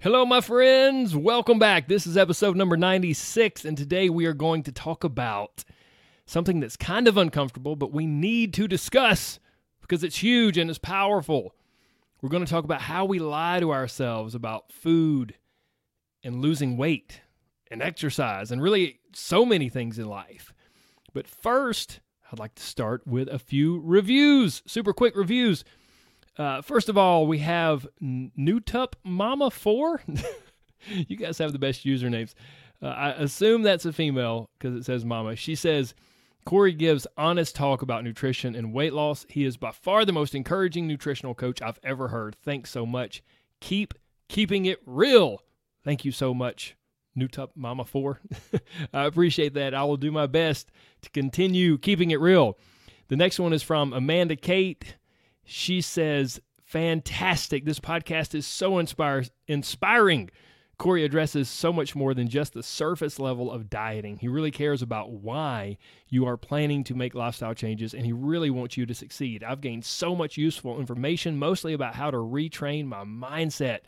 Hello, my friends. Welcome back. This is episode number 96, and today we are going to talk about something that's kind of uncomfortable, but we need to discuss because it's huge and it's powerful. We're going to talk about how we lie to ourselves about food and losing weight and exercise and really so many things in life. But first, I'd like to start with a few reviews, super quick reviews. First of all, we have Newtup Mama 4. You guys have the best usernames. I assume that's a female because it says Mama. She says, Corey gives honest talk about nutrition and weight loss. He is by far the most encouraging nutritional coach I've ever heard. Thanks so much. Keep keeping it real. Thank you so much, Newtup Mama 4. I appreciate that. I will do my best to continue keeping it real. The next one is from Amanda Kate. She says, fantastic. This podcast is so inspiring. Corey addresses so much more than just the surface level of dieting. He really cares about why you are planning to make lifestyle changes, and he really wants you to succeed. I've gained so much useful information, mostly about how to retrain my mindset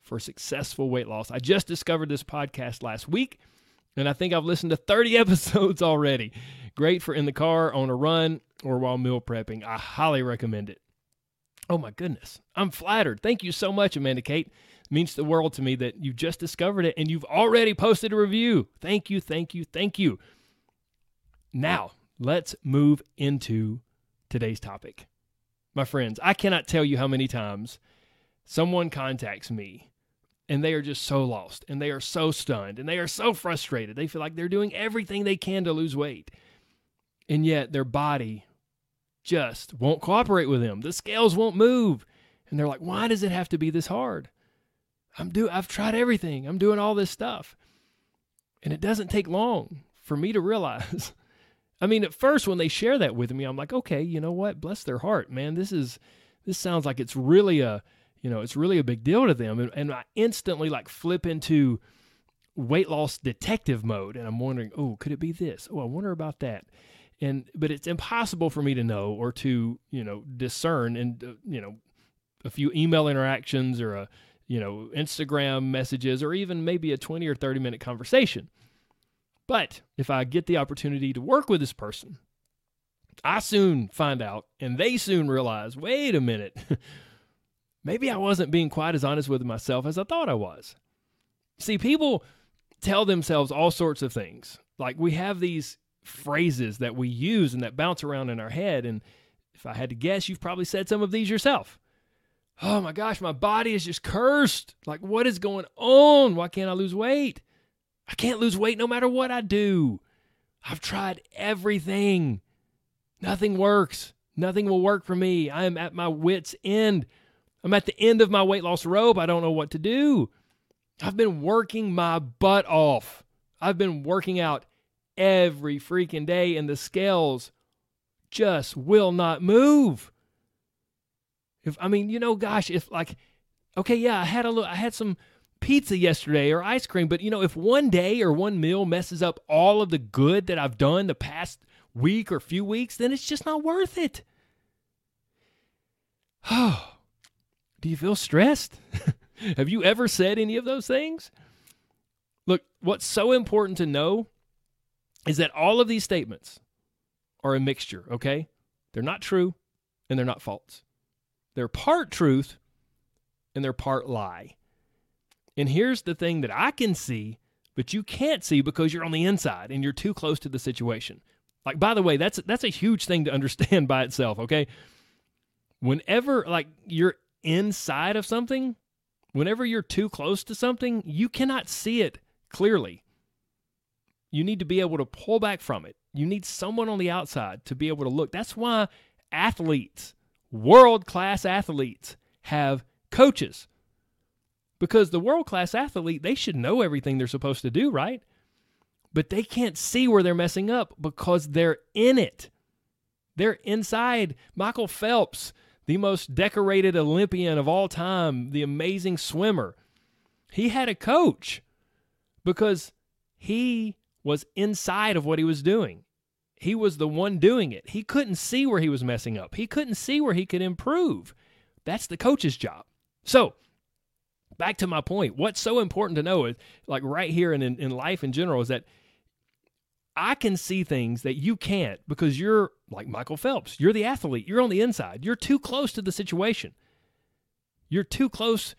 for successful weight loss. I just discovered this podcast last week, and I think I've listened to 30 episodes already. Great for in the car, on a run, or while meal prepping. I highly recommend it. Oh my goodness, I'm flattered. Thank you so much, Amanda Kate. It means the world to me that you've just discovered it and you've already posted a review. Thank you, thank you, thank you. Now, let's move into today's topic. My friends, I cannot tell you how many times someone contacts me and they are just so lost and they are so stunned and they are so frustrated. They feel like they're doing everything they can to lose weight, and yet their body just won't cooperate with them. The scales won't move. And they're like, why does it have to be this hard? I've tried everything. I'm doing all this stuff. And it doesn't take long for me to realize. I mean, at first when they share that with me, I'm like, okay, you know what? Bless their heart, man. This sounds like it's really a big deal to them. And I instantly like flip into weight loss detective mode. And I'm wondering, oh, could it be this? Oh, I wonder about that. But it's impossible for me to know or to, discern in, a few email interactions or, Instagram messages or even maybe a 20 or 30 minute conversation. But if I get the opportunity to work with this person, I soon find out and they soon realize, wait a minute, maybe I wasn't being quite as honest with myself as I thought I was. See, people tell themselves all sorts of things. Like we have these phrases that we use and that bounce around in our head. And if I had to guess, you've probably said some of these yourself. Oh my gosh, my body is just cursed. Like, what is going on? Why can't I lose weight? I can't lose weight no matter what I do. I've tried everything. Nothing works. Nothing will work for me. I am at my wit's end. I'm at the end of my weight loss rope. I don't know what to do. I've been working my butt off. I've been working out every freaking day, and the scales just will not move. I had some pizza yesterday or ice cream, but if one day or one meal messes up all of the good that I've done the past week or few weeks, then it's just not worth it. Oh, do you feel stressed? Have you ever said any of those things? Look, what's so important to know is that all of these statements are a mixture, okay? They're not true, and they're not false. They're part truth, and they're part lie. And here's the thing that I can see, but you can't see because you're on the inside, and you're too close to the situation. Like, by the way, that's a huge thing to understand by itself, okay? Whenever, you're inside of something, whenever you're too close to something, you cannot see it clearly. You need to be able to pull back from it. You need someone on the outside to be able to look. That's why world-class athletes have coaches, Because the world-class athlete, they should know everything they're supposed to do, right? But they can't see where they're messing up because they're in it. They're inside. Michael Phelps, the most decorated Olympian of all time, the amazing swimmer, he had a coach because he was inside of what he was doing. He was the one doing it. He couldn't see where he was messing up. He couldn't see where he could improve. That's the coach's job. So back to my point, what's so important to know is, like right here and in life in general, is that I can see things that you can't because you're like Michael Phelps. You're the athlete. You're on the inside. You're too close to the situation. You're too close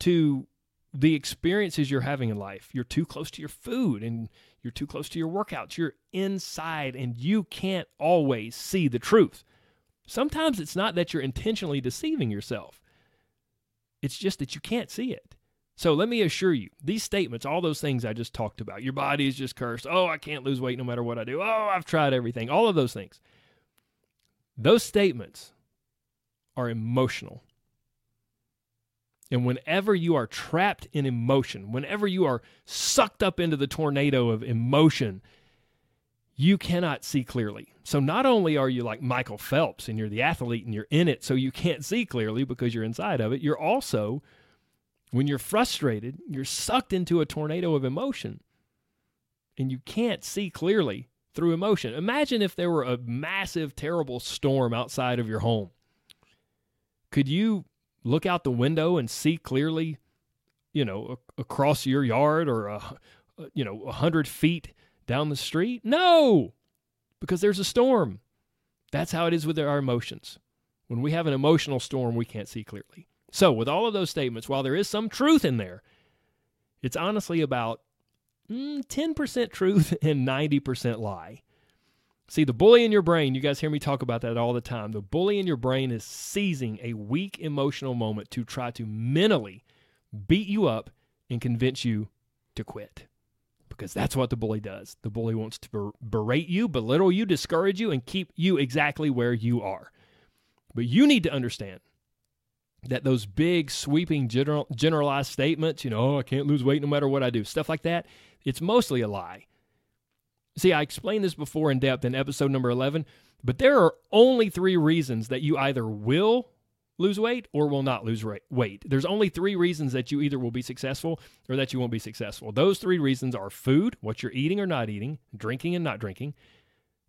to the experiences you're having in life. You're too close to your food and you're too close to your workouts. You're inside and you can't always see the truth. Sometimes it's not that you're intentionally deceiving yourself. It's just that you can't see it. So let me assure you, these statements, all those things I just talked about, your body is just cursed. Oh, I can't lose weight no matter what I do. Oh, I've tried everything. All of those things. Those statements are emotional. And whenever you are trapped in emotion, whenever you are sucked up into the tornado of emotion, you cannot see clearly. So not only are you like Michael Phelps and you're the athlete and you're in it, so you can't see clearly because you're inside of it, you're also, when you're frustrated, you're sucked into a tornado of emotion and you can't see clearly through emotion. Imagine if there were a massive, terrible storm outside of your home. Could you look out the window and see clearly, you know, across your yard or, 100 feet down the street? No, because there's a storm. That's how it is with our emotions. When we have an emotional storm, we can't see clearly. So with all of those statements, while there is some truth in there, it's honestly about 10% truth and 90% lie. See, the bully in your brain, you guys hear me talk about that all the time. The bully in your brain is seizing a weak emotional moment to try to mentally beat you up and convince you to quit. Because that's what the bully does. The bully wants to berate you, belittle you, discourage you, and keep you exactly where you are. But you need to understand that those big, sweeping, generalized statements, you know, oh, I can't lose weight no matter what I do, stuff like that, it's mostly a lie. See, I explained this before in depth in episode number 11, but there are only 3 reasons that you either will lose weight or will not lose weight. There's only 3 reasons that you either will be successful or that you won't be successful. Those 3 reasons are food, what you're eating or not eating, drinking and not drinking.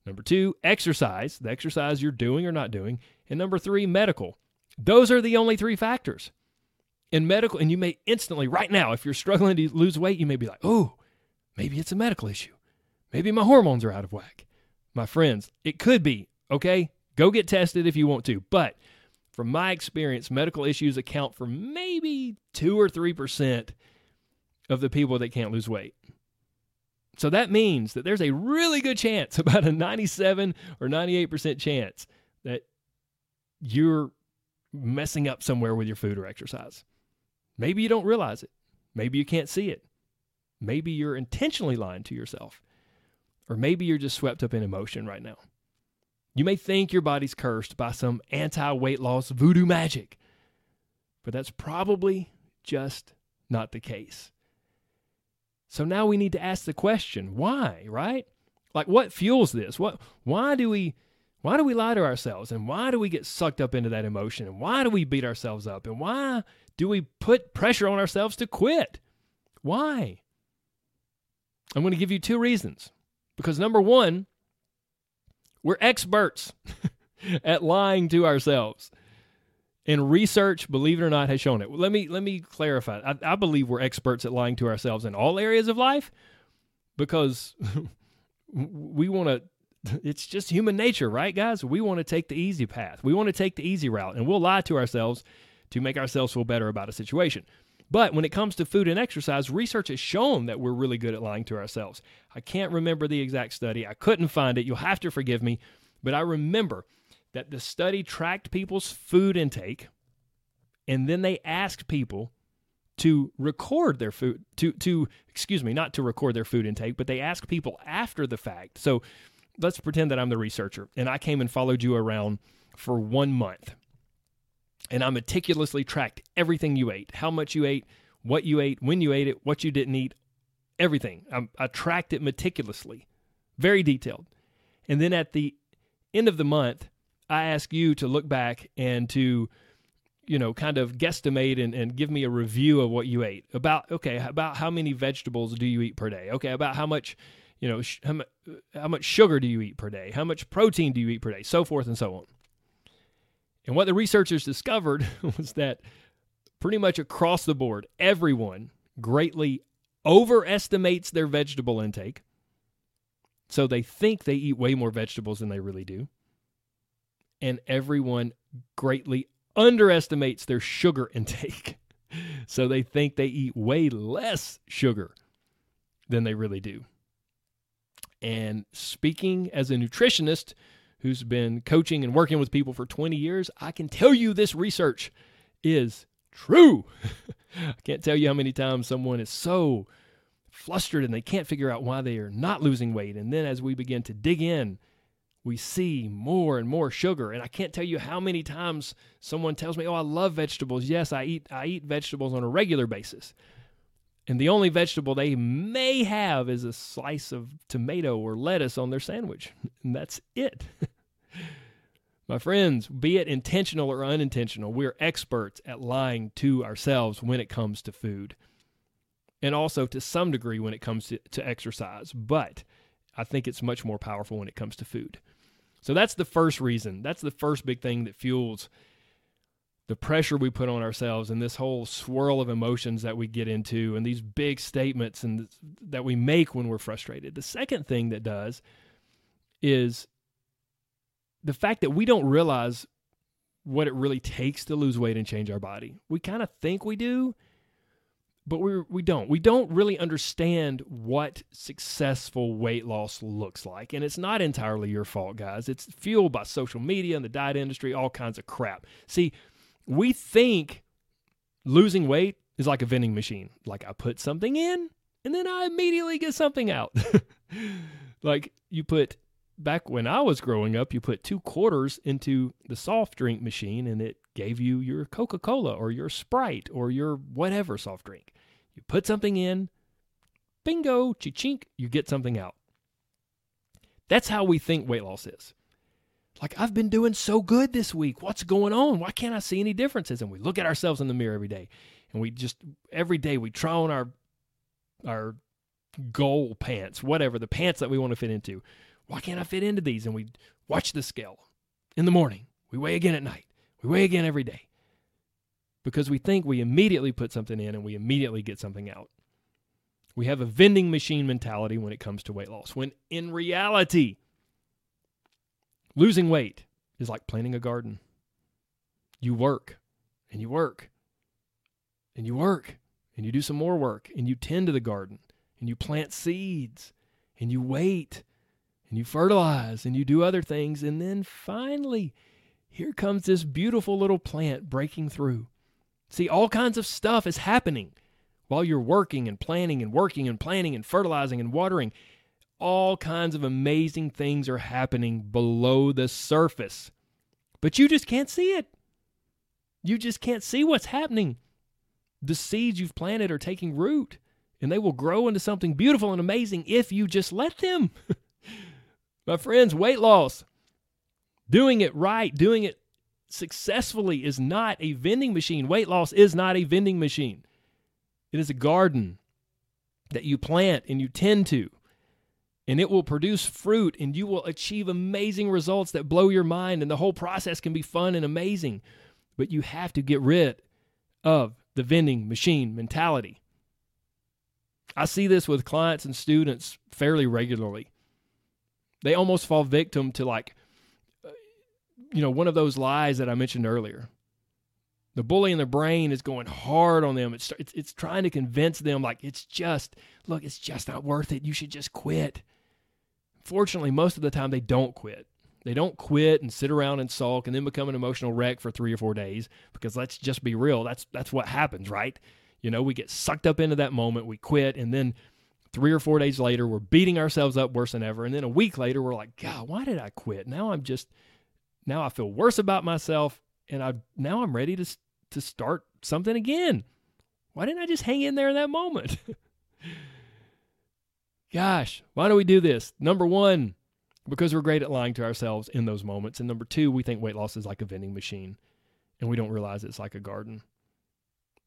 Number 2, exercise, the exercise you're doing or not doing. And number 3, medical. Those are the only 3 factors. In medical, and you may instantly, right now, if you're struggling to lose weight, you may be like, oh, maybe it's a medical issue. Maybe my hormones are out of whack. My friends, it could be, okay? Go get tested if you want to. But from my experience, medical issues account for maybe 2 or 3% of the people that can't lose weight. So that means that there's a really good chance, about a 97 or 98% chance, that you're messing up somewhere with your food or exercise. Maybe you don't realize it. Maybe you can't see it. Maybe you're intentionally lying to yourself. Or maybe you're just swept up in emotion right now. You may think your body's cursed by some anti-weight loss voodoo magic, but that's probably just not the case. So now we need to ask the question, why, right? Like what fuels this? Why do we lie to ourselves? And why do we get sucked up into that emotion? And why do we beat ourselves up? And why do we put pressure on ourselves to quit? Why? I'm going to give you 2 reasons. Because number 1, we're experts at lying to ourselves. And research, believe it or not, has shown it. Let me clarify. I believe we're experts at lying to ourselves in all areas of life because we want to. It's just human nature, right, guys? We want to take the easy path. We want to take the easy route, and we'll lie to ourselves to make ourselves feel better about a situation. But when it comes to food and exercise, research has shown that we're really good at lying to ourselves. I can't remember the exact study. I couldn't find it. You'll have to forgive me. But I remember that the study tracked people's food intake, and then they asked people to record their food, not to record their food intake, but they asked people after the fact. So let's pretend that I'm the researcher, and I came and followed you around for 1 month. And I meticulously tracked everything you ate, how much you ate, what you ate, when you ate it, what you didn't eat, everything. I tracked it meticulously, very detailed. And then at the end of the month, I ask you to look back and to, you know, kind of guesstimate and give me a review of what you ate. About how many vegetables do you eat per day? Okay, about how much, you know, how much sugar do you eat per day? How much protein do you eat per day? So forth and so on. And what the researchers discovered was that pretty much across the board, everyone greatly overestimates their vegetable intake. So they think they eat way more vegetables than they really do. And everyone greatly underestimates their sugar intake. So they think they eat way less sugar than they really do. And speaking as a nutritionist who's been coaching and working with people for 20 years, I can tell you this research is true. I can't tell you how many times someone is so flustered and they can't figure out why they are not losing weight. And then as we begin to dig in, we see more and more sugar. And I can't tell you how many times someone tells me, oh, I love vegetables. Yes, I eat vegetables on a regular basis. And the only vegetable they may have is a slice of tomato or lettuce on their sandwich. And that's it. My friends, be it intentional or unintentional, we're experts at lying to ourselves when it comes to food. And also to some degree when it comes to exercise. But I think it's much more powerful when it comes to food. So that's the first reason. That's the first big thing that fuels the pressure we put on ourselves and this whole swirl of emotions that we get into and these big statements and that we make when we're frustrated. The second thing that does is the fact that we don't realize what it really takes to lose weight and change our body. We kind of think we do, but we don't. We don't really understand what successful weight loss looks like. And it's not entirely your fault, guys. It's fueled by social media and the diet industry, all kinds of crap. See, we think losing weight is like a vending machine. Like I put something in and then I immediately get something out. Like you put, back when I was growing up, you put 2 quarters into the soft drink machine and it gave you your Coca-Cola or your Sprite or your whatever soft drink. You put something in, bingo, cha-chink, you get something out. That's how we think weight loss is. Like, I've been doing so good this week. What's going on? Why can't I see any differences? And we look at ourselves in the mirror every day. And we just, every day we try on our goal pants, whatever, the pants that we want to fit into. Why can't I fit into these? And we watch the scale in the morning. We weigh again at night. We weigh again every day. Because we think we immediately put something in and we immediately get something out. We have a vending machine mentality when it comes to weight loss. When in reality, losing weight is like planting a garden. You work and you work and you work and you do some more work and you tend to the garden and you plant seeds and you wait and you fertilize and you do other things and then finally, here comes this beautiful little plant breaking through. See, all kinds of stuff is happening while you're working and planning and working and planning and fertilizing and watering. All kinds of amazing things are happening below the surface, but you just can't see it. You just can't see what's happening. The seeds you've planted are taking root, and they will grow into something beautiful and amazing if you just let them. My friends, weight loss. Doing it right, doing it successfully is not a vending machine. Weight loss is not a vending machine. It is a garden that you plant and you tend to, and it will produce fruit, and you will achieve amazing results that blow your mind, and the whole process can be fun and amazing. But you have to get rid of the vending machine mentality. I see this with clients and students fairly regularly. They almost fall victim to one of those lies that I mentioned earlier. The bully in the brain is going hard on them. It's trying to convince them it's just not worth it. You should just quit. Fortunately, most of the time they don't quit. They don't quit and sit around and sulk and then become an emotional wreck for 3 or 4 days because let's just be real. That's what happens, right? You know, we get sucked up into that moment. We quit. And then 3 or 4 days later, we're beating ourselves up worse than ever. And then a week later, we're like, God, why did I quit? Now I feel worse about myself, and now I'm ready to start something again. Why didn't I just hang in there in that moment? Gosh, why do we do this? Number one, because we're great at lying to ourselves in those moments. And number two, we think weight loss is like a vending machine and we don't realize it's like a garden.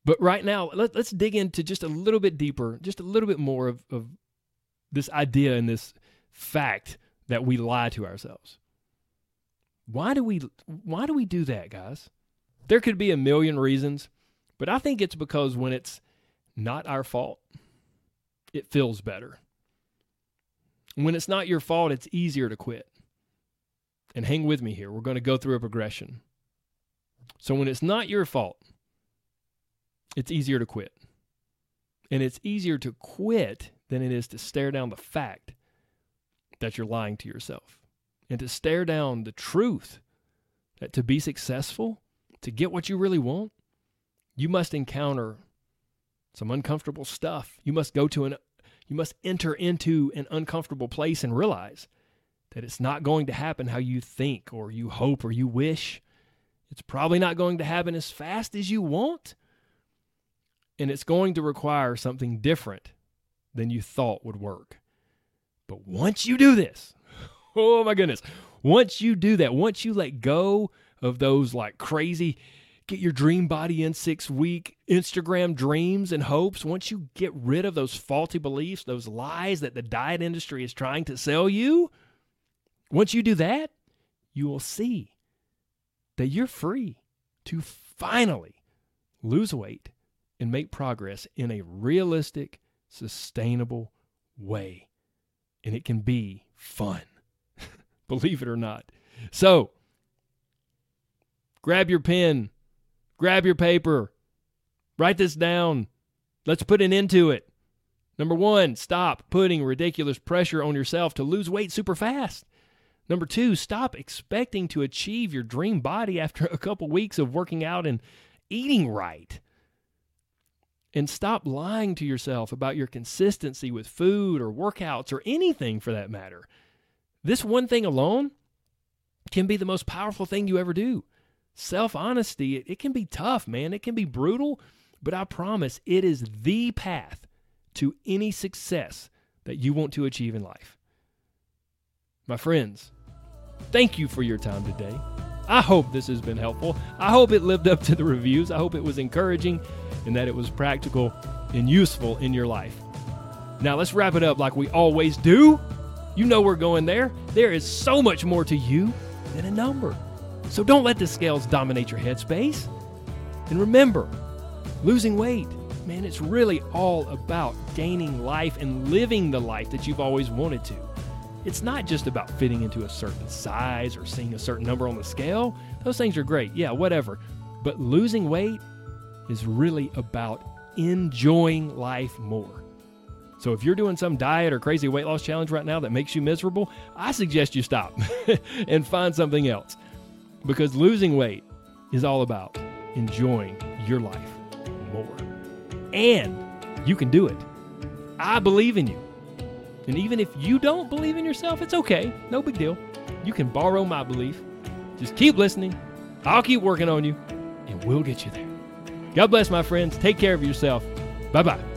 But right now, let's dig into just a little bit deeper, just a little bit more of this idea and this fact that we lie to ourselves. Why do we do that, guys? There could be a million reasons, but I think it's because when it's not our fault, it feels better. When it's not your fault, it's easier to quit. And hang with me here. We're going to go through a progression. So when it's not your fault, it's easier to quit. And it's easier to quit than it is to stare down the fact that you're lying to yourself. And to stare down the truth that to be successful, to get what you really want, you must encounter some uncomfortable stuff. You must enter into an uncomfortable place and realize that it's not going to happen how you think or you hope or you wish. It's probably not going to happen as fast as you want. And it's going to require something different than you thought would work. But once you do this, oh my goodness, once you do that, once you let go of those like crazy, get your dream body in 6 weeks, Instagram dreams and hopes. Once you get rid of those faulty beliefs, those lies that the diet industry is trying to sell you, once you do that, you will see that you're free to finally lose weight and make progress in a realistic, sustainable way. And it can be fun, believe it or not. So grab your pen. Grab your paper. Write this down. Let's put an end to it. Number one, stop putting ridiculous pressure on yourself to lose weight super fast. Number two, stop expecting to achieve your dream body after a couple weeks of working out and eating right. And stop lying to yourself about your consistency with food or workouts or anything for that matter. This one thing alone can be the most powerful thing you ever do. Self-honesty, it can be tough, man. It can be brutal, but I promise it is the path to any success that you want to achieve in life. My friends, thank you for your time today. I hope this has been helpful. I hope it lived up to the reviews. I hope it was encouraging and that it was practical and useful in your life. Now let's wrap it up like we always do. You know we're going there. There is so much more to you than a number. So don't let the scales dominate your headspace. And remember, losing weight, man, it's really all about gaining life and living the life that you've always wanted to. It's not just about fitting into a certain size or seeing a certain number on the scale. Those things are great, yeah, whatever. But losing weight is really about enjoying life more. So if you're doing some diet or crazy weight loss challenge right now that makes you miserable, I suggest you stop and find something else. Because losing weight is all about enjoying your life more. And you can do it. I believe in you. And even if you don't believe in yourself, it's okay. No big deal. You can borrow my belief. Just keep listening. I'll keep working on you. And we'll get you there. God bless, my friends. Take care of yourself. Bye-bye.